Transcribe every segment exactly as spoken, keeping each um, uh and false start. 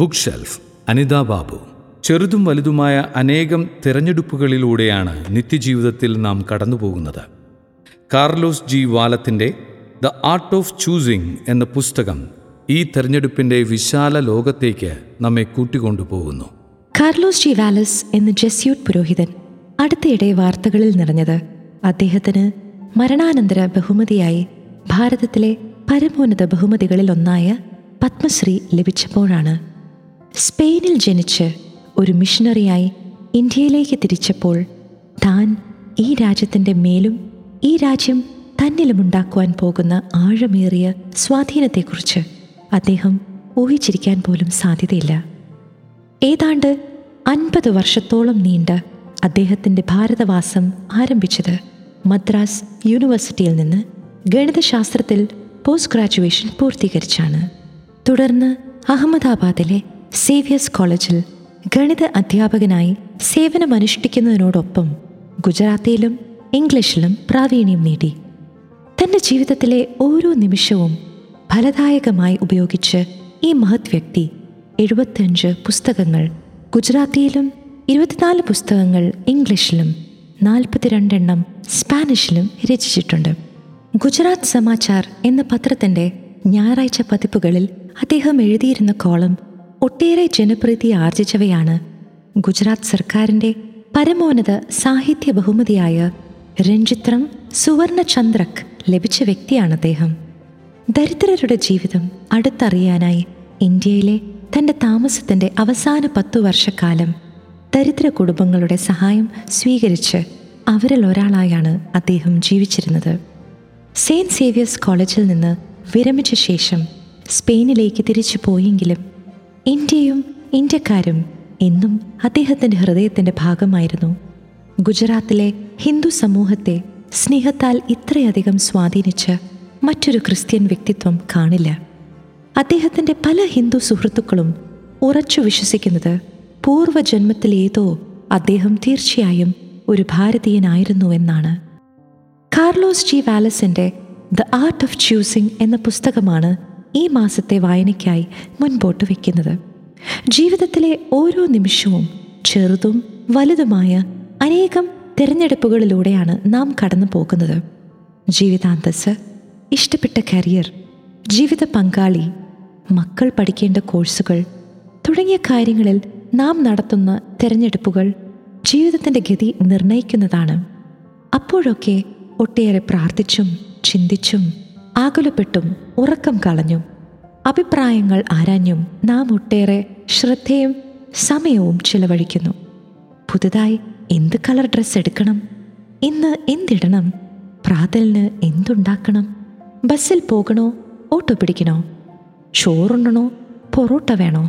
Book shelf Anitha Babu. ചെറുതും വലുതുമായ അനേകം തിരഞ്ഞെടുപ്പുകളിലൂടെയാണ് നിത്യജീവിതത്തിൽ നാം കടന്നുപോകുന്നത്. കാർലോസ് ജി വാലത്തിൻ്റെ ദ ആർട്ട് ഓഫ് ചൂസിംഗ് എന്ന പുസ്തകം ഈ തിരഞ്ഞെടുപ്പിൻ്റെ വിശാല ലോകത്തേക്ക് നമ്മെ കൂട്ടിക്കൊണ്ടുപോകുന്നു. കാർലോസ് ജി വാലസ് എന്ന ജെസ്യൂട്ട് പുരോഹിതൻ അടുത്തിടെ വാർത്തകളിൽ നിറഞ്ഞത് അദ്ദേഹത്തിന് മരണാനന്തര ബഹുമതിയായി ഭാരതത്തിലെ പരമോന്നത ബഹുമതികളിലൊന്നായ പത്മശ്രീ ലഭിച്ചപ്പോഴാണ്. സ്പെയിനിൽ ജനിച്ച് ഒരു മിഷണറിയായി ഇന്ത്യയിലേക്ക് തിരിച്ചപ്പോൾ താൻ ഈ രാജ്യത്തിൻ്റെ മേലും ഈ രാജ്യം തന്നിലുമുണ്ടാക്കുവാൻ പോകുന്ന ആഴമേറിയ സ്വാധീനത്തെക്കുറിച്ച് അദ്ദേഹം ഊഹിച്ചിരിക്കാൻ പോലും സാധ്യതയില്ല. ഏതാണ്ട് അൻപത് വർഷത്തോളം നീണ്ട അദ്ദേഹത്തിൻ്റെ ഭാരതവാസം ആരംഭിച്ചത് മദ്രാസ് യൂണിവേഴ്സിറ്റിയിൽ നിന്ന് ഗണിതശാസ്ത്രത്തിൽ പോസ്റ്റ് ഗ്രാജുവേഷൻ പൂർത്തീകരിച്ചാണ്. തുടർന്ന് അഹമ്മദാബാദിലെ സേവിയേഴ്സ് കോളേജിൽ ഗണിത അധ്യാപകനായി സേവനമനുഷ്ഠിക്കുന്നതിനോടൊപ്പം ഗുജറാത്തിയിലും ഇംഗ്ലീഷിലും പ്രാവീണ്യം നേടി. തൻ്റെ ജീവിതത്തിലെ ഓരോ നിമിഷവും ഫലദായകമായി ഉപയോഗിച്ച് ഈ മഹത് വ്യക്തി എഴുപത്തിയഞ്ച് പുസ്തകങ്ങൾ ഗുജറാത്തിയിലും ഇരുപത്തിനാല് പുസ്തകങ്ങൾ ഇംഗ്ലീഷിലും നാൽപ്പത്തിരണ്ടെണ്ണം സ്പാനിഷിലും രചിച്ചിട്ടുണ്ട്. ഗുജറാത്ത് സമാചാർ എന്ന പത്രത്തിൻ്റെ ഞായറാഴ്ച പതിപ്പുകളിൽ അദ്ദേഹം എഴുതിയിരുന്ന കോളം ഒട്ടേറെ ജനപ്രീതി ആർജിച്ചവയാണ് ഗുജറാത്ത് സർക്കാരിൻ്റെ പരമോന്നത സാഹിത്യ ബഹുമതിയായ രഞ്ജിത്രം സുവർണചന്ദ്രക് ലഭിച്ച വ്യക്തിയാണ് അദ്ദേഹം. ദരിദ്രരുടെ ജീവിതം അടുത്തറിയാനായി ഇന്ത്യയിലെ തൻ്റെ താമസത്തിൻ്റെ അവസാന പത്തു വർഷക്കാലം ദരിദ്ര കുടുംബങ്ങളുടെ സഹായം സ്വീകരിച്ച് അവരിൽ ഒരാളായാണ് അദ്ദേഹം ജീവിച്ചിരുന്നത്. സെയിൻറ്റ് സേവിയേഴ്സ് കോളേജിൽ നിന്ന് വിരമിച്ച ശേഷം സ്പെയിനിലേക്ക് തിരിച്ചു പോയെങ്കിലും ഇന്ത്യയും ഇന്ത്യക്കാരും എന്നും അദ്ദേഹത്തിൻ്റെ ഹൃദയത്തിൻ്റെ ഭാഗമായിരുന്നു. ഗുജറാത്തിലെ ഹിന്ദു സമൂഹത്തെ സ്നേഹത്താൽ ഇത്രയധികം സ്വാധീനിച്ച മറ്റൊരു ക്രിസ്ത്യൻ വ്യക്തിത്വം കാണില്ല. അദ്ദേഹത്തിൻ്റെ പല ഹിന്ദു സുഹൃത്തുക്കളും ഉറച്ചു വിശ്വസിക്കുന്നത് പൂർവ്വജന്മത്തിലേതോ അദ്ദേഹം തീർച്ചയായും ഒരു ഭാരതീയനായിരുന്നുവെന്നാണ്. കാർലോസ് ജി വാലസിൻ്റെ ദ ആർട്ട് ഓഫ് ചൂസിംഗ് എന്ന പുസ്തകമാണ് ഈ മാസത്തെ വായനയ്ക്കായി മുൻപോട്ട് വയ്ക്കുന്നത്. ജീവിതത്തിലെ ഓരോ നിമിഷവും ചെറുതും വലുതുമായ അനേകം തിരഞ്ഞെടുപ്പുകളിലൂടെയാണ് നാം കടന്നു പോകുന്നത്. ജീവിതാന്തസ്, ഇഷ്ടപ്പെട്ട കരിയർ, ജീവിത പങ്കാളി, മക്കൾ പഠിക്കേണ്ട കോഴ്സുകൾ തുടങ്ങിയ കാര്യങ്ങളിൽ നാം നടത്തുന്ന തിരഞ്ഞെടുപ്പുകൾ ജീവിതത്തിൻ്റെ ഗതി നിർണയിക്കുന്നതാണ്. അപ്പോഴൊക്കെ ഒട്ടേറെ പ്രാർത്ഥിച്ചും ചിന്തിച്ചും ആകുലപ്പെട്ടും ഉറക്കം കളഞ്ഞും അഭിപ്രായങ്ങൾ ആരാഞ്ഞും നാം ഒട്ടേറെ ശ്രദ്ധയും സമയവും ചിലവഴിക്കുന്നു. പുതുതായി എന്ത് കളർ ഡ്രസ്സ് എടുക്കണം, ഇന്ന് എന്തിടണം, പ്രാതലിന് എന്തുണ്ടാക്കണം, ബസ്സിൽ പോകണോ ഓട്ടോ പിടിക്കണോ, ചോറുണ്ണണോ പൊറോട്ട വേണോ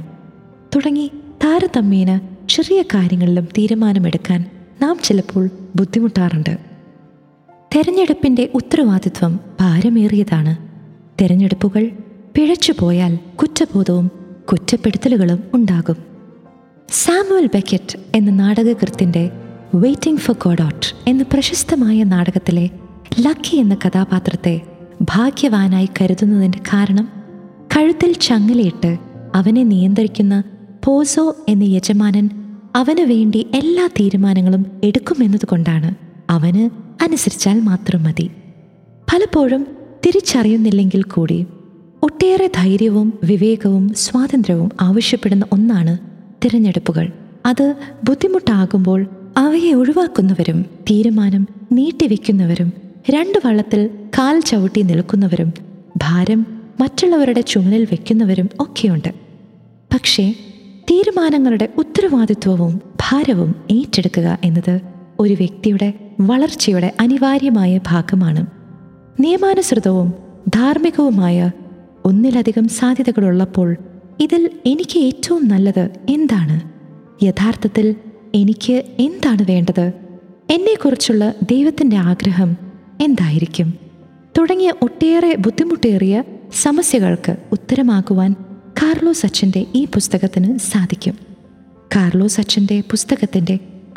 തുടങ്ങി താരതമ്യേന ചെറിയ കാര്യങ്ങളിലും തീരുമാനമെടുക്കാൻ നാം ചിലപ്പോൾ ബുദ്ധിമുട്ടാറുണ്ട്. തെരഞ്ഞെടുപ്പിൻ്റെ ഉത്തരവാദിത്വം ഭാരമേറിയതാണ്. തെരഞ്ഞെടുപ്പുകൾ പിഴച്ചുപോയാൽ കുറ്റബോധവും കുറ്റപ്പെടുത്തലുകളും ഉണ്ടാകും. സാമുവൽ ബെക്കറ്റ് എന്ന നാടകകൃത്തിൻ്റെ വെയ്റ്റിംഗ് ഫോർ ഗോഡോട്ട് എന്ന പ്രശസ്തമായ നാടകത്തിലെ ലക്കി എന്ന കഥാപാത്രത്തെ ഭാഗ്യവാനായി കരുതുന്നതിൻ്റെ കാരണം കഴുത്തിൽ ചങ്ങലയിട്ട് അവനെ നിയന്ത്രിക്കുന്ന പോസോ എന്ന യജമാനൻ അവന് വേണ്ടി എല്ലാ തീരുമാനങ്ങളും എടുക്കുമെന്നതുകൊണ്ടാണ്. അവന് അനുസരിച്ചാൽ മാത്രം മതി. പലപ്പോഴും തിരിച്ചറിയുന്നില്ലെങ്കിൽ കൂടി ഒട്ടേറെ ധൈര്യവും വിവേകവും സ്വാതന്ത്ര്യവും ആവശ്യപ്പെടുന്ന ഒന്നാണ് തിരഞ്ഞെടുപ്പുകൾ. അത് ബുദ്ധിമുട്ടാകുമ്പോൾ അവയെ ഒഴിവാക്കുന്നവരും തീരുമാനം നീട്ടിവെക്കുന്നവരും രണ്ട് വള്ളത്തിൽ കാൽ ചവിട്ടി നിൽക്കുന്നവരും ഭാരം മറ്റുള്ളവരുടെ ചുമലിൽ വെക്കുന്നവരും ഒക്കെയുണ്ട്. പക്ഷേ തീരുമാനങ്ങളുടെ ഉത്തരവാദിത്വവും ഭാരവും ഏറ്റെടുക്കുക എന്നത് ഒരു വ്യക്തിയുടെ വളർച്ചയുടെ അനിവാര്യമായ ഭാഗമാണ്. നിയമാനുസൃതവും ധാർമ്മികവുമായ ഒന്നിലധികം സാധ്യതകളുള്ളപ്പോൾ ഇതിൽ എനിക്ക് ഏറ്റവും നല്ലത് എന്താണ്, യഥാർത്ഥത്തിൽ എനിക്ക് എന്താണ് വേണ്ടത്, എന്നെക്കുറിച്ചുള്ള ദൈവത്തിൻ്റെ ആഗ്രഹം എന്തായിരിക്കും തുടങ്ങിയ ഒട്ടേറെ ബുദ്ധിമുട്ടേറിയ സമസ്യകൾക്ക് ഉത്തരമാകുവാൻ കാർലോസ് അച്ഛൻ്റെ ഈ പുസ്തകത്തിന് സാധിക്കും. കാർലോസ് അച്ഛൻ്റെ പുസ്തകത്തിൻ്റെ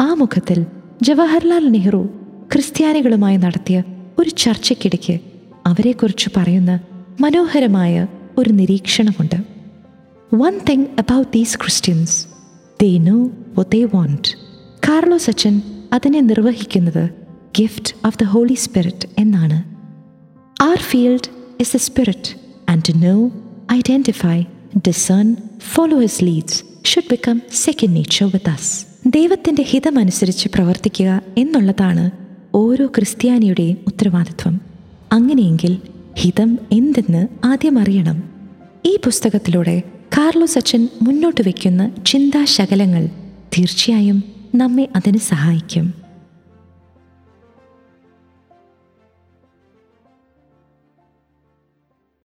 ആമുഖത്തിൽ ജവഹർലാൽ നെഹ്റു ക്രിസ്ത്യാനികളുമായി നടത്തിയ ഒരു ചർച്ചയ്ക്കിടയ്ക്ക് അവരെക്കുറിച്ച് പറയുന്ന മനോഹരമായ ഒരു നിരീക്ഷണമുണ്ട്. One thing about these Christians, they know what they want. Carlos അച്ഛൻ അതിനെ നിർവഹിക്കുന്നത് gift of the holy spirit എന്നാണ്. Our field is the Spirit, and to know, identify, discern, follow His leads should become second nature with us. ദൈവത്തിൻ്റെ ഹിതമനുസരിച്ച് പ്രവർത്തിക്കുക എന്നുള്ളതാണ് ഓരോ ക്രിസ്ത്യാനിയുടെയും ഉത്തരവാദിത്വം. അങ്ങനെയെങ്കിൽ ഹിതം എന്തെന്ന് ആദ്യം അറിയണം. ഈ പുസ്തകത്തിലൂടെ കാർലോസ് അച്ഛൻ മുന്നോട്ട് വയ്ക്കുന്ന ചിന്താശകലങ്ങൾ തീർച്ചയായും നമ്മെ അതിന് സഹായിക്കും.